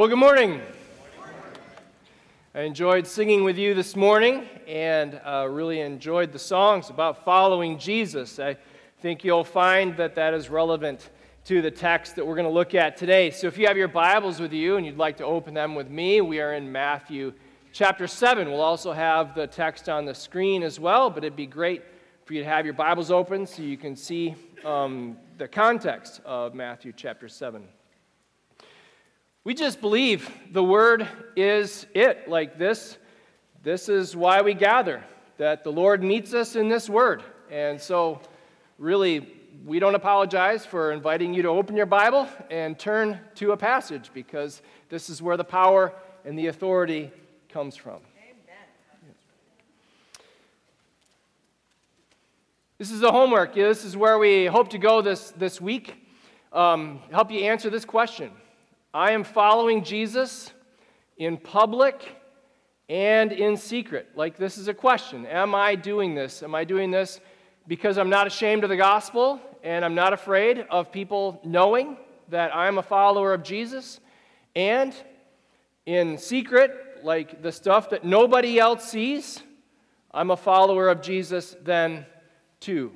Well, good morning. I enjoyed singing with you this morning and really enjoyed the songs about following Jesus. I think you'll find that that is relevant to the text that we're going to look at today. So if you have your Bibles with you and you'd like to open them with me, we are in Matthew chapter 7. We'll also have the text on the screen as well, but it'd be great for you to have your Bibles open so you can see the context of Matthew chapter 7. We just believe the word is it. Like this is why we gather, that the Lord meets us in this word. And so really, we don't apologize for inviting you to open your Bible and turn to a passage, because this is where the power and the authority comes from. Amen. This is the homework. This is where we hope to go this week. Help you answer this question. I am following Jesus in public and in secret. Like, this is a question. Am I doing this? Am I doing this because I'm not ashamed of the gospel and I'm not afraid of people knowing that I'm a follower of Jesus? And in secret, like the stuff that nobody else sees, I'm a follower of Jesus then too.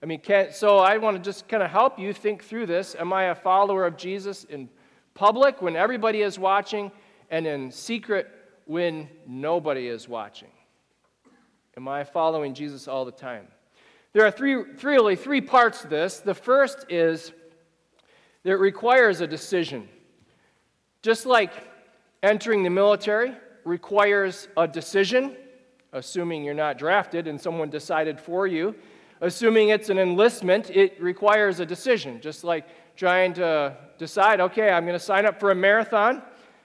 I mean, so I want to just kind of help you think through this. Am I a follower of Jesus in public, when everybody is watching, and in secret, when nobody is watching? Am I following Jesus all the time? There are three parts to this. The first is that it requires a decision. Just like entering the military requires a decision, assuming you're not drafted and someone decided for you. Assuming it's an enlistment, it requires a decision. Just like trying to decide, okay, I'm going to sign up for a marathon,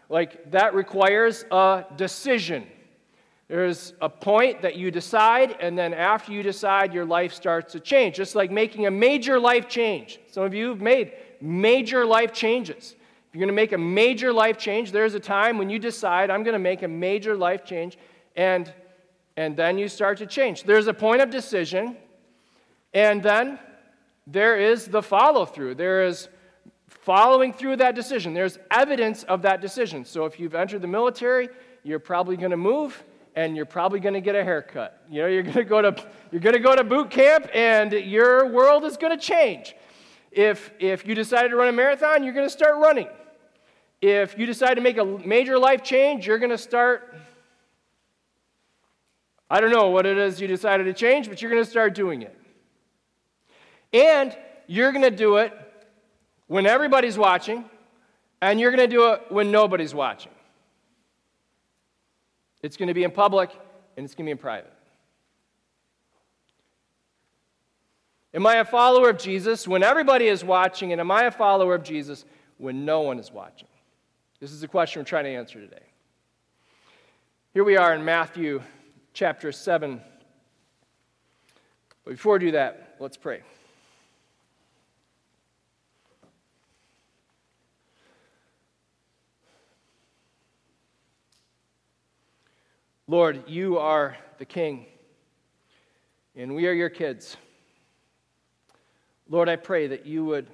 like that requires a decision. There's a point that you decide, and then after you decide, your life starts to change. Just like making a major life change. Some of you have made major life changes. If you're going to make a major life change, there's a time when you decide, I'm going to make a major life change, and then you start to change. There's a point of decision, and then there is the follow-through. There is following through that decision. There's evidence of that decision. So if you've entered the military, you're probably going to move, and you're probably going to get a haircut. You know, you're going to go to boot camp, and your world is going to change. If you decided to run a marathon, you're going to start running. If you decide to make a major life change, you're going to start, I don't know what it is you decided to change, but you're going to start doing it. And you're going to do it when everybody's watching, and you're going to do it when nobody's watching. It's going to be in public, and it's going to be in private. Am I a follower of Jesus when everybody is watching, and am I a follower of Jesus when no one is watching? This is the question we're trying to answer today. Here we are in Matthew chapter 7. But before we do that, let's pray. Lord, you are the King, and we are your kids. Lord, I pray that you would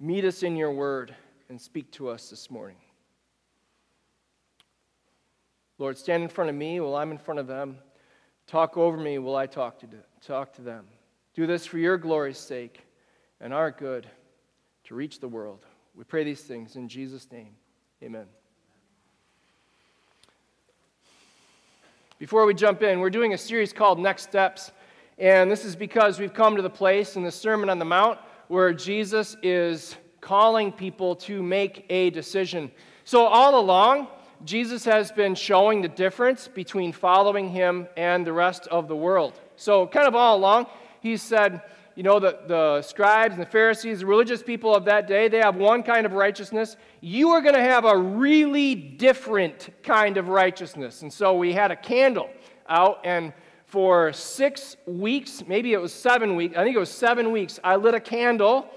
meet us in your word and speak to us this morning. Lord, stand in front of me while I'm in front of them. Talk over me while I talk to them. Do this for your glory's sake and our good, to reach the world. We pray these things in Jesus' name. Amen. Before we jump in, we're doing a series called Next Steps, and this is because we've come to the place in the Sermon on the Mount where Jesus is calling people to make a decision. So all along, Jesus has been showing the difference between following him and the rest of the world. So kind of all along, he said, you know, the scribes and the Pharisees, the religious people of that day, they have one kind of righteousness. You are going to have a really different kind of righteousness. And so we had a candle out, and for 6 weeks, maybe it was 7 weeks, I think it was 7 weeks, I lit a candle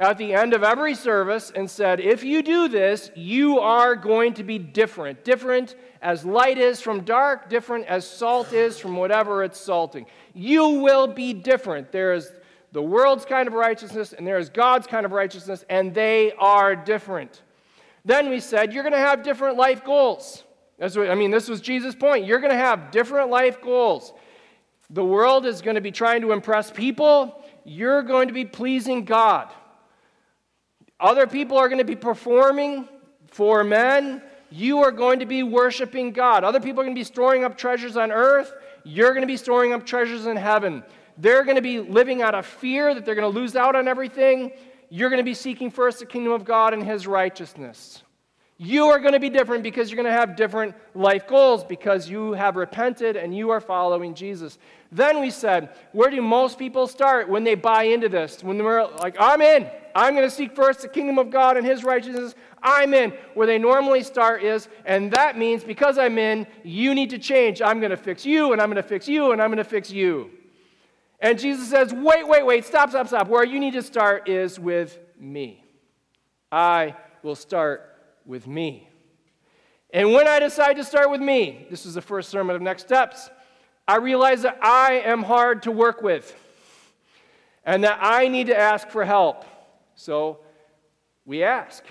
at the end of every service and said, if you do this, you are going to be different. Different as light is from dark, different as salt is from whatever it's salting. You will be different. There is the world's kind of righteousness, and there is God's kind of righteousness, and they are different. Then we said, you're going to have different life goals. This was Jesus' point. You're going to have different life goals. The world is going to be trying to impress people. You're going to be pleasing God. Other people are going to be performing for men. You are going to be worshiping God. Other people are going to be storing up treasures on earth. You're going to be storing up treasures in heaven. They're going to be living out of fear that they're going to lose out on everything. You're going to be seeking first the kingdom of God and his righteousness. You are going to be different because you're going to have different life goals because you have repented and you are following Jesus. Then we said, where do most people start when they buy into this? When they're like, I'm in. I'm going to seek first the kingdom of God and his righteousness. I'm in. Where they normally start is, and that means because I'm in, you need to change. I'm going to fix you, and I'm going to fix you, and I'm going to fix you. And Jesus says, wait, stop. Where you need to start is with me. I will start with me. And when I decide to start with me, this is the first sermon of Next Steps, I realize that I am hard to work with and that I need to ask for help. So we ask.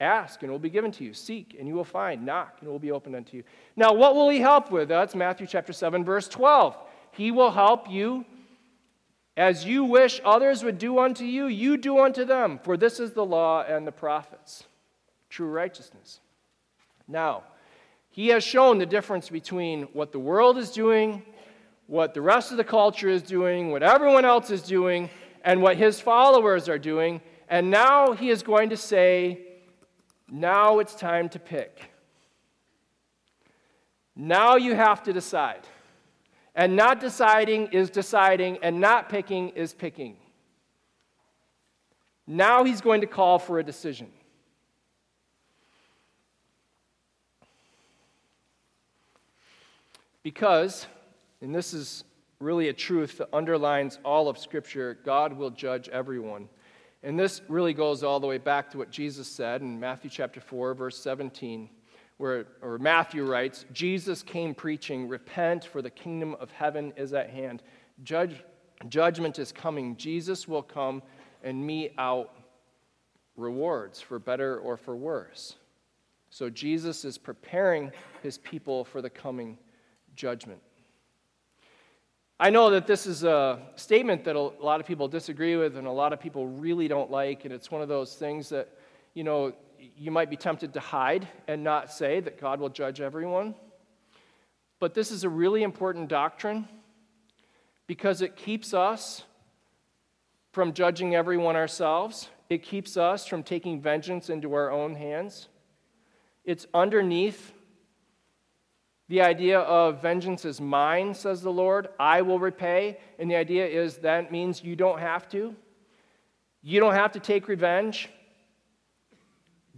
Ask, and it will be given to you. Seek, and you will find. Knock, and it will be opened unto you. Now, what will he help with? That's Matthew chapter 7, verse 12. He will help you as you wish others would do unto you, you do unto them. For this is the law and the prophets. True righteousness. Now, he has shown the difference between what the world is doing, what the rest of the culture is doing, what everyone else is doing, and what his followers are doing. And now he is going to say, now it's time to pick. Now you have to decide. And not deciding is deciding, and not picking is picking. Now he's going to call for a decision. Because, and this is really a truth that underlines all of Scripture, God will judge everyone. And this really goes all the way back to what Jesus said in Matthew chapter 4, verse 17, where Matthew writes, Jesus came preaching, repent, for the kingdom of heaven is at hand. Judgment is coming. Jesus will come and mete out rewards for better or for worse. So Jesus is preparing his people for the coming judgment. I know that this is a statement that a lot of people disagree with and a lot of people really don't like, and it's one of those things that, you know, you might be tempted to hide and not say that God will judge everyone. But this is a really important doctrine because it keeps us from judging everyone ourselves. It keeps us from taking vengeance into our own hands. It's underneath the idea of vengeance is mine, says the Lord, I will repay. And the idea is that means you don't have to. You don't have to take revenge.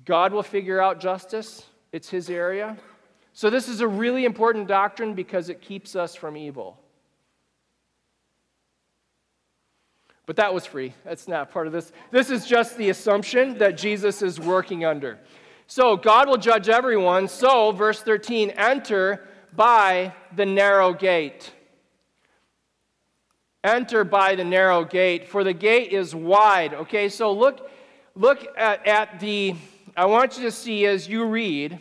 God will figure out justice. It's his area. So this is a really important doctrine because it keeps us from evil. But that was free. That's not part of this. This is just the assumption that Jesus is working under. So God will judge everyone. So, verse 13, enter by the narrow gate. Enter by the narrow gate, for the gate is wide. Okay, so look at the, I want you to see as you read,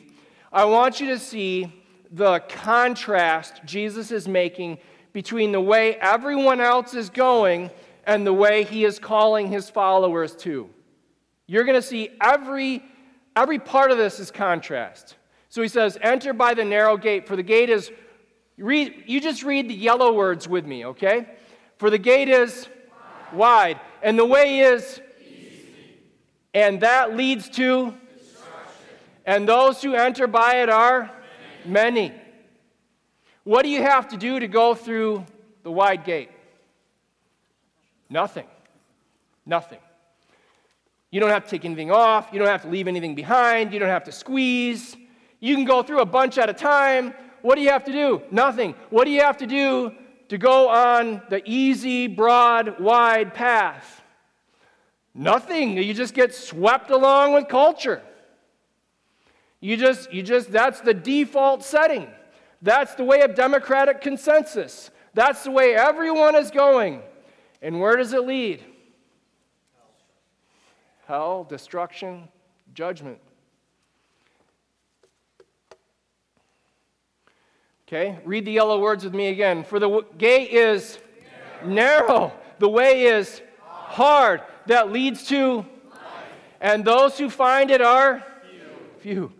I want you to see the contrast Jesus is making between the way everyone else is going and the way he is calling his followers to. You're going to see every part of this is contrast. So he says, enter by the narrow gate, for the gate is, you just read the yellow words with me, okay? For the gate is wide, and the way is easy, and that leads to destruction, and those who enter by it are many. What do you have to do to go through the wide gate? Nothing. You don't have to take anything off. You don't have to leave anything behind. You don't have to squeeze. You can go through a bunch at a time. What do you have to do? Nothing. What do you have to do to go on the easy, broad, wide path? Nothing. You just get swept along with culture. You just. That's the default setting. That's the way of democratic consensus. That's the way everyone is going. And where does it lead? Hell, destruction, judgment. Okay, read the yellow words with me again. For the gate is narrow. The way is hard that leads to life. And those who find it are few. You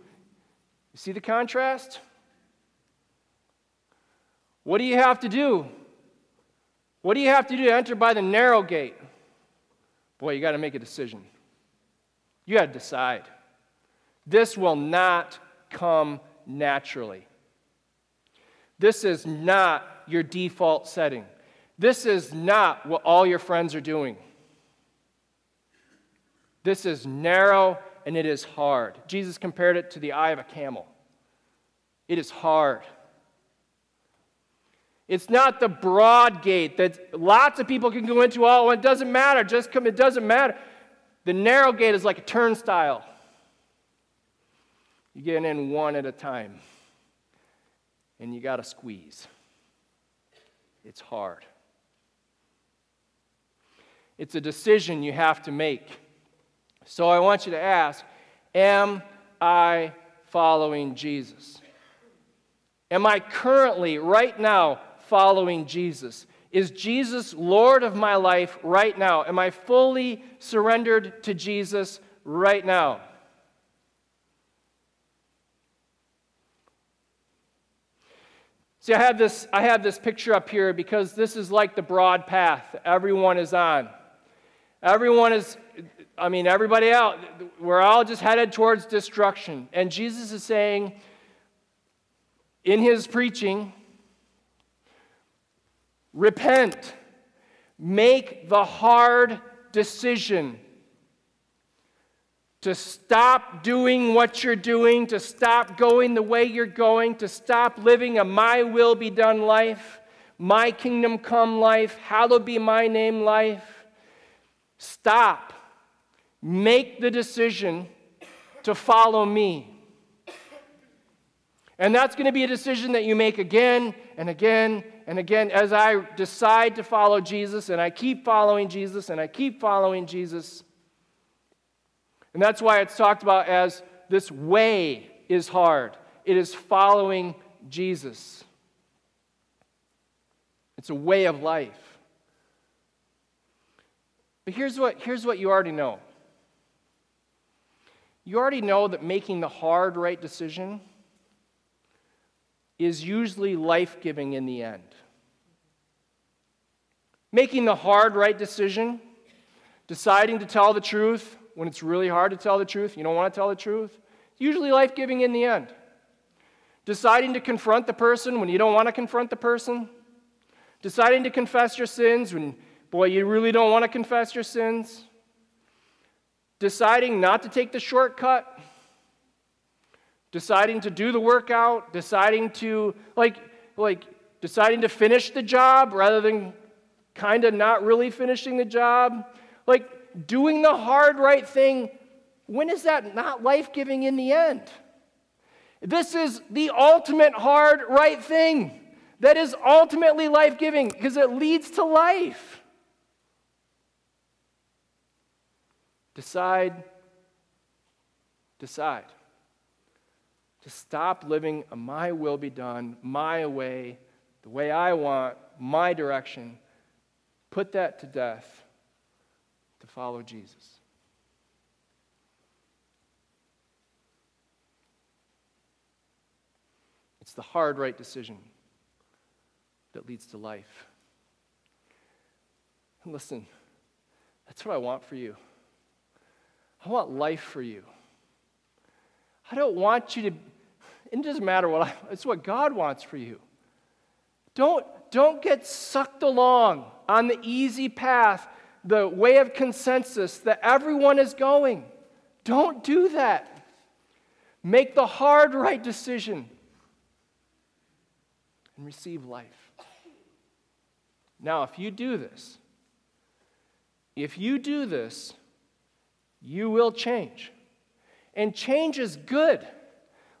see the contrast? What do you have to do? What do you have to do to enter by the narrow gate? Boy, you got to make a decision. You got to decide. This will not come naturally. This is not your default setting. This is not what all your friends are doing. This is narrow and it is hard. Jesus compared it to the eye of a camel. It is hard. It's not the broad gate that lots of people can go into. Oh, it doesn't matter. Just come. It doesn't matter. The narrow gate is like a turnstile. You get in one at a time. And you got to squeeze. It's hard. It's a decision you have to make. So I want you to ask, am I following Jesus? Am I currently, right now, following Jesus? Is Jesus Lord of my life right now? Am I fully surrendered to Jesus right now? See, I have this picture up here because this is like the broad path that everyone is on. Everybody out, we're all just headed towards destruction. And Jesus is saying in his preaching, repent, make the hard decision to stop doing what you're doing, to stop going the way you're going, to stop living a my will be done life, my kingdom come life, hallowed be my name life. Stop. Make the decision to follow me. And that's going to be a decision that you make again and again and again. As I decide to follow Jesus, and I keep following Jesus, and I keep following Jesus. And that's why it's talked about as this way is hard. It is following Jesus. It's a way of life. But here's what you already know. You already know that making the hard right decision is usually life-giving in the end. Making the hard right decision, deciding to tell the truth, when it's really hard to tell the truth, you don't want to tell the truth, it's usually life-giving in the end. Deciding to confront the person when you don't want to confront the person. Deciding to confess your sins when, boy, you really don't want to confess your sins. Deciding not to take the shortcut. Deciding to do the workout. Deciding to, deciding to finish the job rather than kind of not really finishing the job. Like, doing the hard right thing, when is that not life-giving in the end? This is the ultimate hard right thing that is ultimately life-giving because it leads to life. Decide to stop living a my will be done, my way, the way I want, my direction. Put that to death. To follow Jesus. It's the hard right decision that leads to life. And listen, that's what I want for you. I want life for you. I don't want you to, it doesn't matter it's what God wants for you. Don't get sucked along on the easy path, the way of consensus that everyone is going. Don't do that. Make the hard right decision and receive life. Now, if you do this, you will change. And change is good.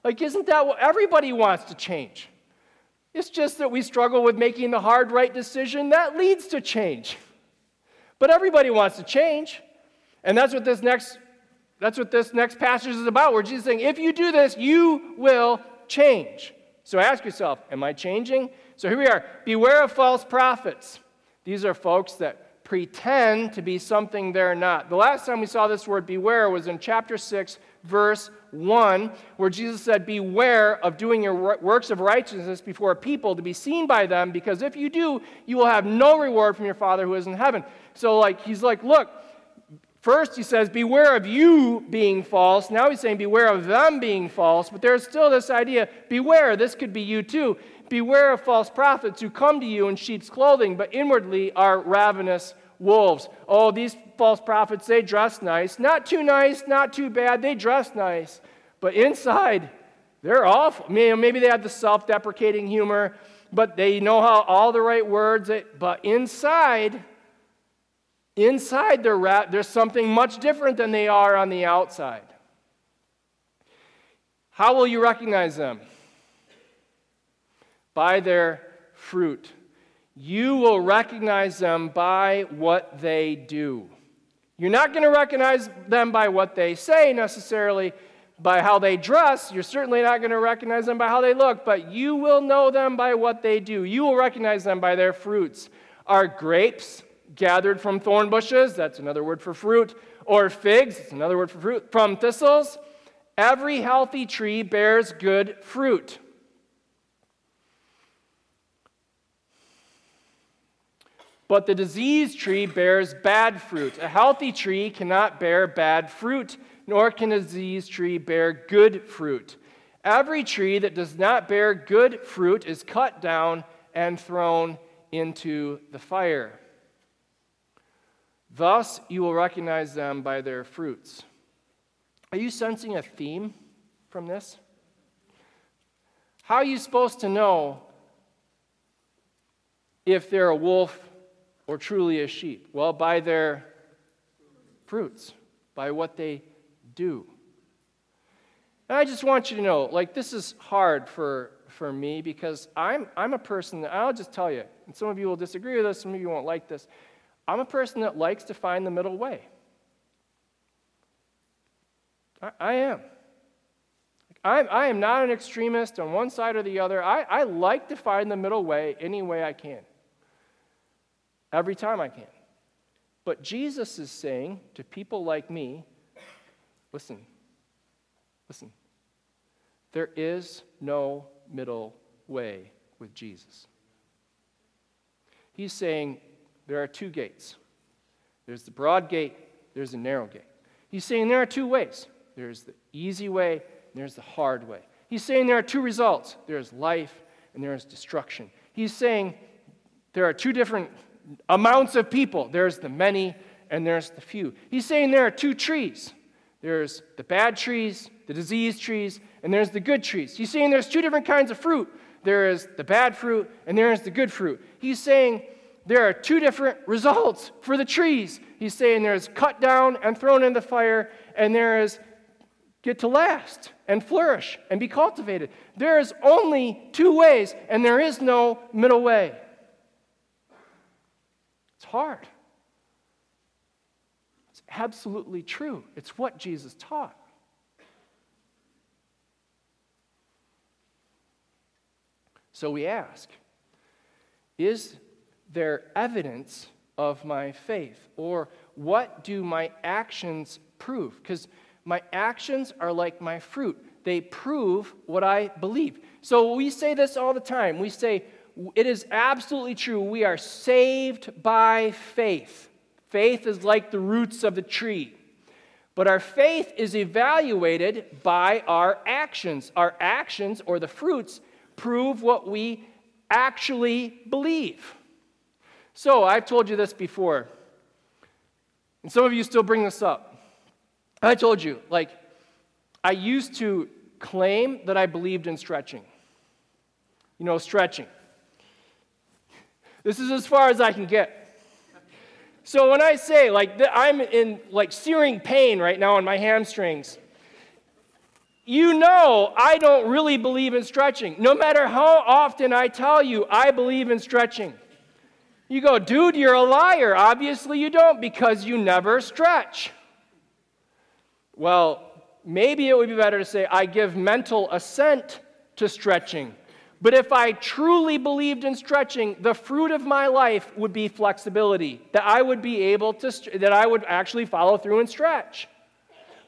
Isn't that what everybody wants to change? It's just that we struggle with making the hard right decision that leads to change. But everybody wants to change. And that's what this next passage is about, where Jesus is saying, if you do this, you will change. So ask yourself, am I changing? So here we are. Beware of false prophets. These are folks that pretend to be something they're not. The last time we saw this word beware was in chapter 6, verse 1, where Jesus said, beware of doing your works of righteousness before people to be seen by them, because if you do, you will have no reward from your Father who is in heaven. So he's like, look, first he says, beware of you being false. Now he's saying, beware of them being false. But there's still this idea, beware, this could be you too. Beware of false prophets who come to you in sheep's clothing, but inwardly are ravenous wolves. Oh, these false prophets, they dress nice. Not too nice, not too bad. They dress nice. But inside, they're awful. Maybe they have the self-deprecating humor, but they know how all the right words. But inside there's something much different than they are on the outside. How will you recognize them? By their fruit. You will recognize them by what they do. You're not going to recognize them by what they say necessarily, by how they dress. You're certainly not going to recognize them by how they look, but you will know them by what they do. You will recognize them by their fruits. Are grapes gathered from thorn bushes? That's another word for fruit. Or figs? That's another word for fruit. From thistles? Every healthy tree bears good fruit. But the diseased tree bears bad fruit. A healthy tree cannot bear bad fruit, nor can a diseased tree bear good fruit. Every tree that does not bear good fruit is cut down and thrown into the fire. Thus, you will recognize them by their fruits. Are you sensing a theme from this? How are you supposed to know if they're a wolf or truly a sheep? Well, by their fruits, by what they do. And I just want you to know, this is hard for me, because I'm a person that, I'll just tell you, and some of you will disagree with this, some of you won't like this, I'm a person that likes to find the middle way. I am. I am not an extremist on one side or the other. I like to find the middle way any way I can. Every time I can. But Jesus is saying to people like me, listen, there is no middle way with Jesus. He's saying there are two gates. There's the broad gate, there's the narrow gate. He's saying there are two ways. There's the easy way, there's the hard way. He's saying there are two results. There's life and there's destruction. He's saying there are two different amounts of people. There's the many and there's the few. He's saying there are two trees. There's the bad trees, the diseased trees, and there's the good trees. He's saying there's two different kinds of fruit. There is the bad fruit and there is the good fruit. He's saying there are two different results for the trees. He's saying there's cut down and thrown in the fire, and there is get to last and flourish and be cultivated. There is only two ways, and there is no middle way. Hard. It's absolutely true. It's what Jesus taught. So we ask, is there evidence of my faith? Or what do my actions prove? Because my actions are like my fruit. They prove what I believe. So we say this all the time. We say, it is absolutely true. We are saved by faith. Faith is like the roots of the tree. But our faith is evaluated by our actions. Our actions, or the fruits, prove what we actually believe. So, I've told you this before, and some of you still bring this up. I told you, I used to claim that I believed in stretching. Stretching. This is as far as I can get. So when I say, I'm in, searing pain right now in my hamstrings, I don't really believe in stretching. No matter how often I tell you I believe in stretching, you go, dude, you're a liar. Obviously you don't, because you never stretch. Well, maybe it would be better to say I give mental assent to stretching, But if I truly believed in stretching, the fruit of my life would be flexibility, that I would be able to, that I would actually follow through and stretch.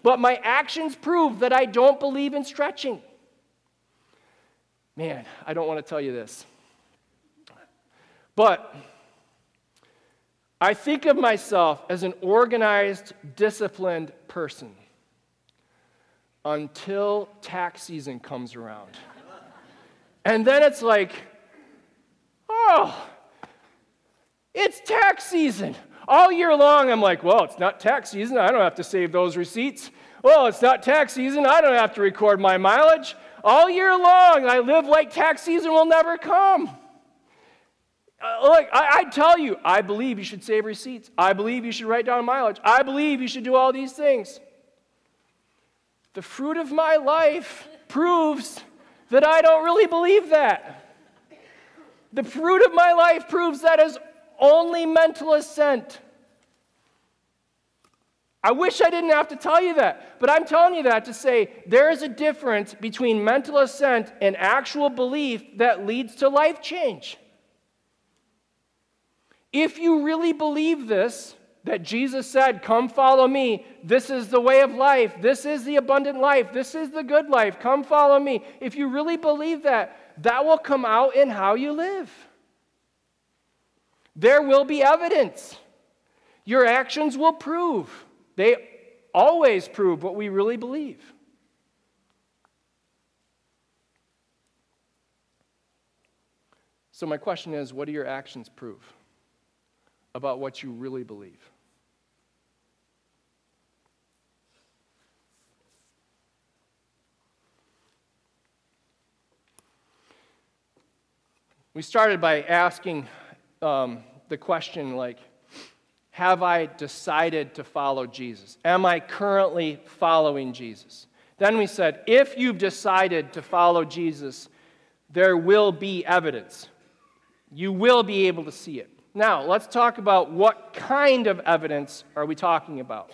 But my actions prove that I don't believe in stretching. Man, I don't want to tell you this. But I think of myself as an organized, disciplined person until tax season comes around. And then it's like, oh, it's tax season. All year long, I'm like, well, it's not tax season. I don't have to save those receipts. Well, it's not tax season. I don't have to record my mileage. All year long, I live like tax season will never come. Look, I tell you, I believe you should save receipts. I believe you should write down mileage. I believe you should do all these things. The fruit of my life proves that I don't really believe that. The fruit of my life proves that is only mental assent. I wish I didn't have to tell you that, but I'm telling you that to say there is a difference between mental assent and actual belief that leads to life change. If you really believe this, that Jesus said, come follow me, this is the way of life, this is the abundant life, this is the good life, come follow me. If you really believe that, that will come out in how you live. There will be evidence. Your actions will prove. They always prove what we really believe. So my question is, what do your actions prove about what you really believe? We started by asking the question, like, have I decided to follow Jesus? Am I currently following Jesus? Then we said, if you've decided to follow Jesus, there will be evidence. You will be able to see it. Now, let's talk about what kind of evidence are we talking about?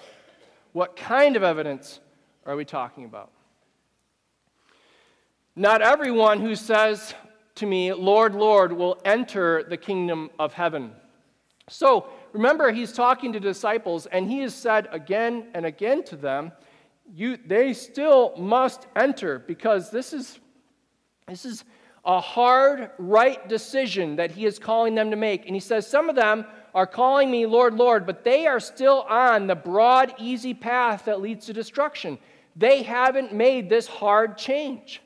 What kind of evidence are we talking about? Not everyone who says to me, Lord, Lord, will enter the kingdom of heaven. So, remember, he's talking to disciples, and he has said again and again to them, they still must enter, because this is a hard, right decision that he is calling them to make. And he says, some of them are calling me Lord, Lord, but they are still on the broad, easy path that leads to destruction. They haven't made this hard change.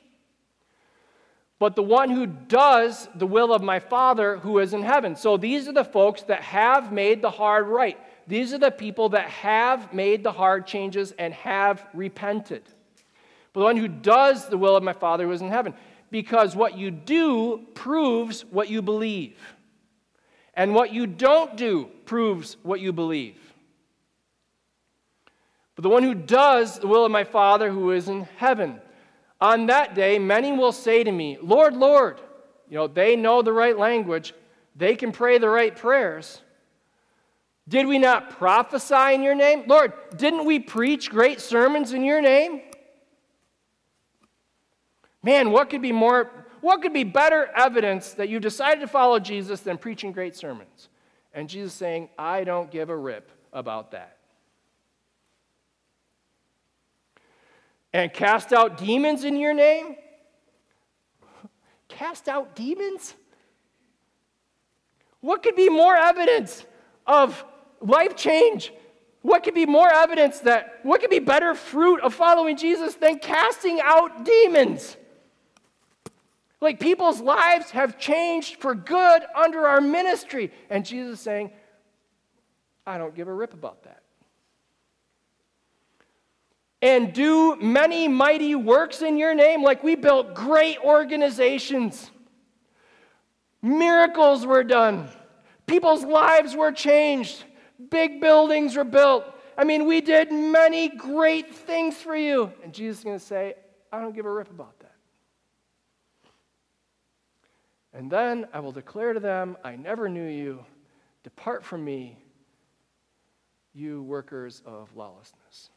But the one who does the will of my Father who is in heaven. So these are the folks that have made the hard right. These are the people that have made the hard changes and have repented. But the one who does the will of my Father who is in heaven. Because what you do proves what you believe. And what you don't do proves what you believe. But the one who does the will of my Father who is in heaven, on that day, many will say to me, Lord, Lord. They know the right language. They can pray the right prayers. Did we not prophesy in your name? Lord, didn't we preach great sermons in your name? Man, what could be better evidence that you decided to follow Jesus than preaching great sermons? And Jesus saying, I don't give a rip about that. And cast out demons in your name? Cast out demons? What could be more evidence of life change? What could be more evidence that, what could be better fruit of following Jesus than casting out demons? Like, people's lives have changed for good under our ministry. And Jesus saying, I don't give a rip about that. And do many mighty works in your name? Like, we built great organizations. Miracles were done. People's lives were changed. Big buildings were built. I mean, we did many great things for you. And Jesus is going to say, I don't give a rip about that. And then I will declare to them, I never knew you. Depart from me, you workers of lawlessness.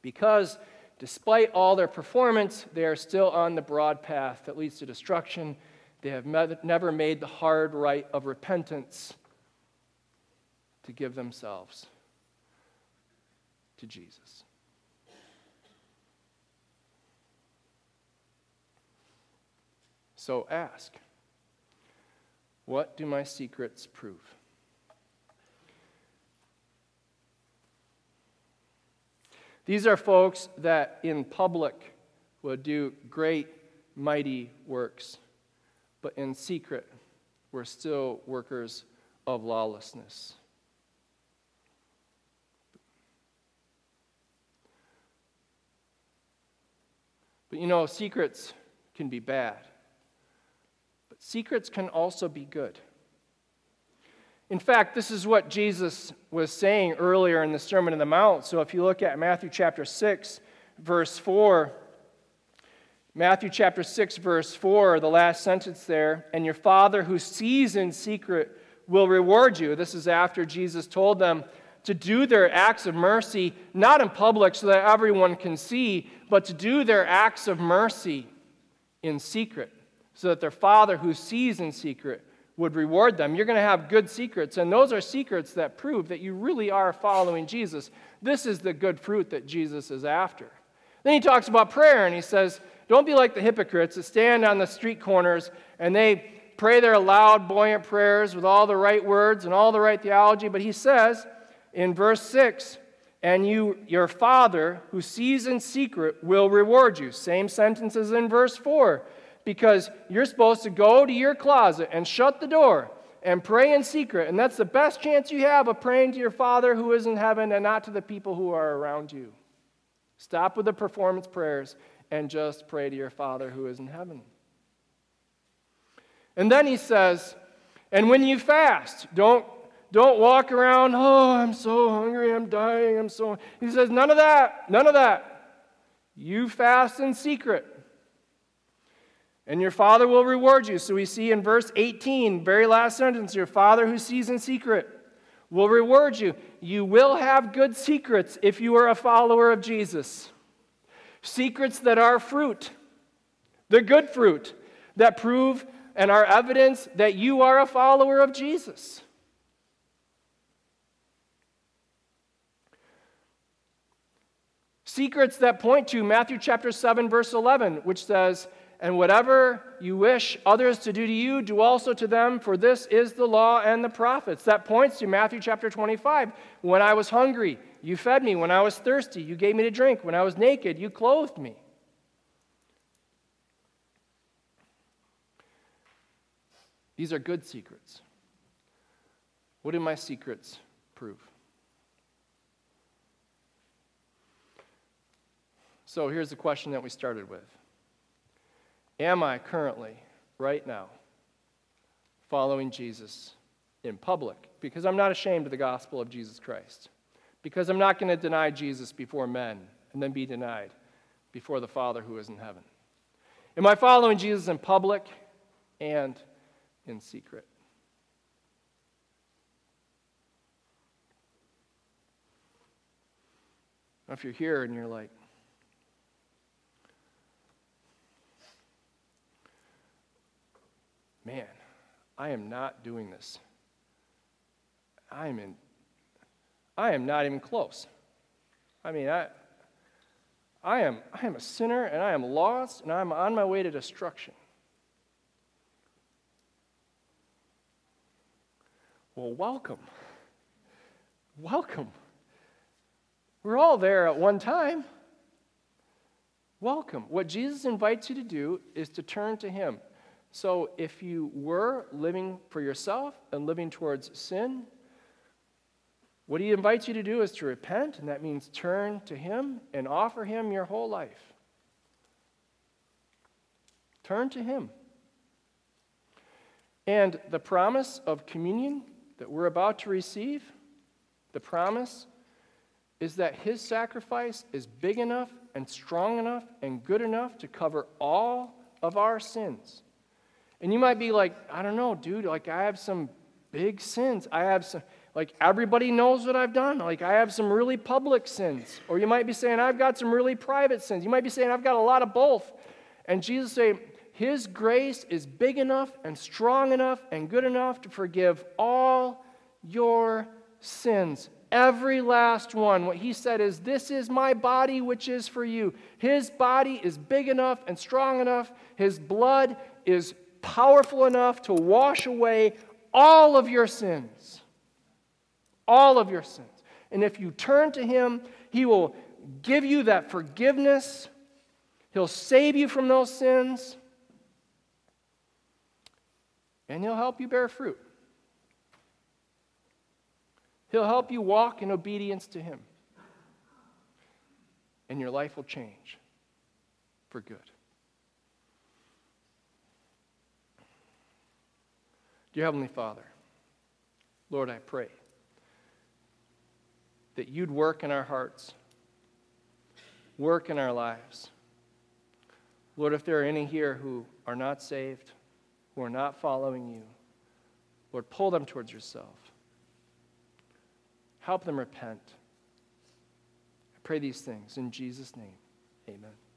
Because Despite all their performance, they are still on the broad path that leads to destruction. They have never made the hard right of repentance to give themselves to Jesus. So ask, what do my secrets prove? These are folks that in public will do great, mighty works, but in secret were still workers of lawlessness. But secrets can be bad, but secrets can also be good. In fact, this is what Jesus was saying earlier in the Sermon on the Mount. So if you look at Matthew chapter 6, verse 4, the last sentence there, and your Father who sees in secret will reward you. This is after Jesus told them to do their acts of mercy, not in public so that everyone can see, but to do their acts of mercy in secret, so that their Father who sees in secret would reward them. You're going to have good secrets, and those are secrets that prove that you really are following Jesus. This is the good fruit that Jesus is after. Then he talks about prayer, and he says, don't be like the hypocrites that stand on the street corners, and they pray their loud, buoyant prayers with all the right words and all the right theology, but he says in verse 6, and your Father who sees in secret will reward you. Same sentence as in verse 4. Because you're supposed to go to your closet and shut the door and pray in secret. And that's the best chance you have of praying to your Father who is in heaven and not to the people who are around you. Stop with the performance prayers and just pray to your Father who is in heaven. And then he says, and when you fast, don't walk around, oh, I'm so hungry, I'm dying, I'm so hungry. He says, none of that. You fast in secret. And your Father will reward you. So we see in verse 18, very last sentence, your Father who sees in secret will reward you. You will have good secrets if you are a follower of Jesus. Secrets that are fruit. They're good fruit that prove and are evidence that you are a follower of Jesus. Secrets that point to Matthew chapter 7, verse 11, which says, and whatever you wish others to do to you, do also to them, for this is the law and the prophets. That points to Matthew chapter 25. When I was hungry, you fed me. When I was thirsty, you gave me to drink. When I was naked, you clothed me. These are good secrets. What do my secrets prove? So here's the question that we started with. Am I currently, right now, following Jesus in public? Because I'm not ashamed of the gospel of Jesus Christ. Because I'm not going to deny Jesus before men and then be denied before the Father who is in heaven. Am I following Jesus in public and in secret? Now, if you're here and you're like, man, I am not doing this. I am not even close. I am a sinner, and I am lost, and I'm on my way to destruction. Well, welcome. We're all there at one time. Welcome. What Jesus invites you to do is to turn to him. So if you were living for yourself and living towards sin, what he invites you to do is to repent, and that means turn to him and offer him your whole life. Turn to him. And the promise of communion that we're about to receive, the promise is that his sacrifice is big enough and strong enough and good enough to cover all of our sins. And you might be like, I don't know, dude, I have some big sins. I have some, Like, everybody knows what I've done. Like, I have some really public sins. Or you might be saying, I've got some really private sins. You might be saying, I've got a lot of both. And Jesus saying, His grace is big enough and strong enough and good enough to forgive all your sins. Every last one. What He said is, this is my body which is for you. His body is big enough and strong enough. His blood is powerful enough to wash away all of your sins. All of your sins. And if you turn to Him, He will give you that forgiveness. He'll save you from those sins. And He'll help you bear fruit. He'll help you walk in obedience to Him. And your life will change for good. Dear Heavenly Father, Lord, I pray that You'd work in our hearts, work in our lives. Lord, if there are any here who are not saved, who are not following You, Lord, pull them towards Yourself. Help them repent. I pray these things in Jesus' name. Amen.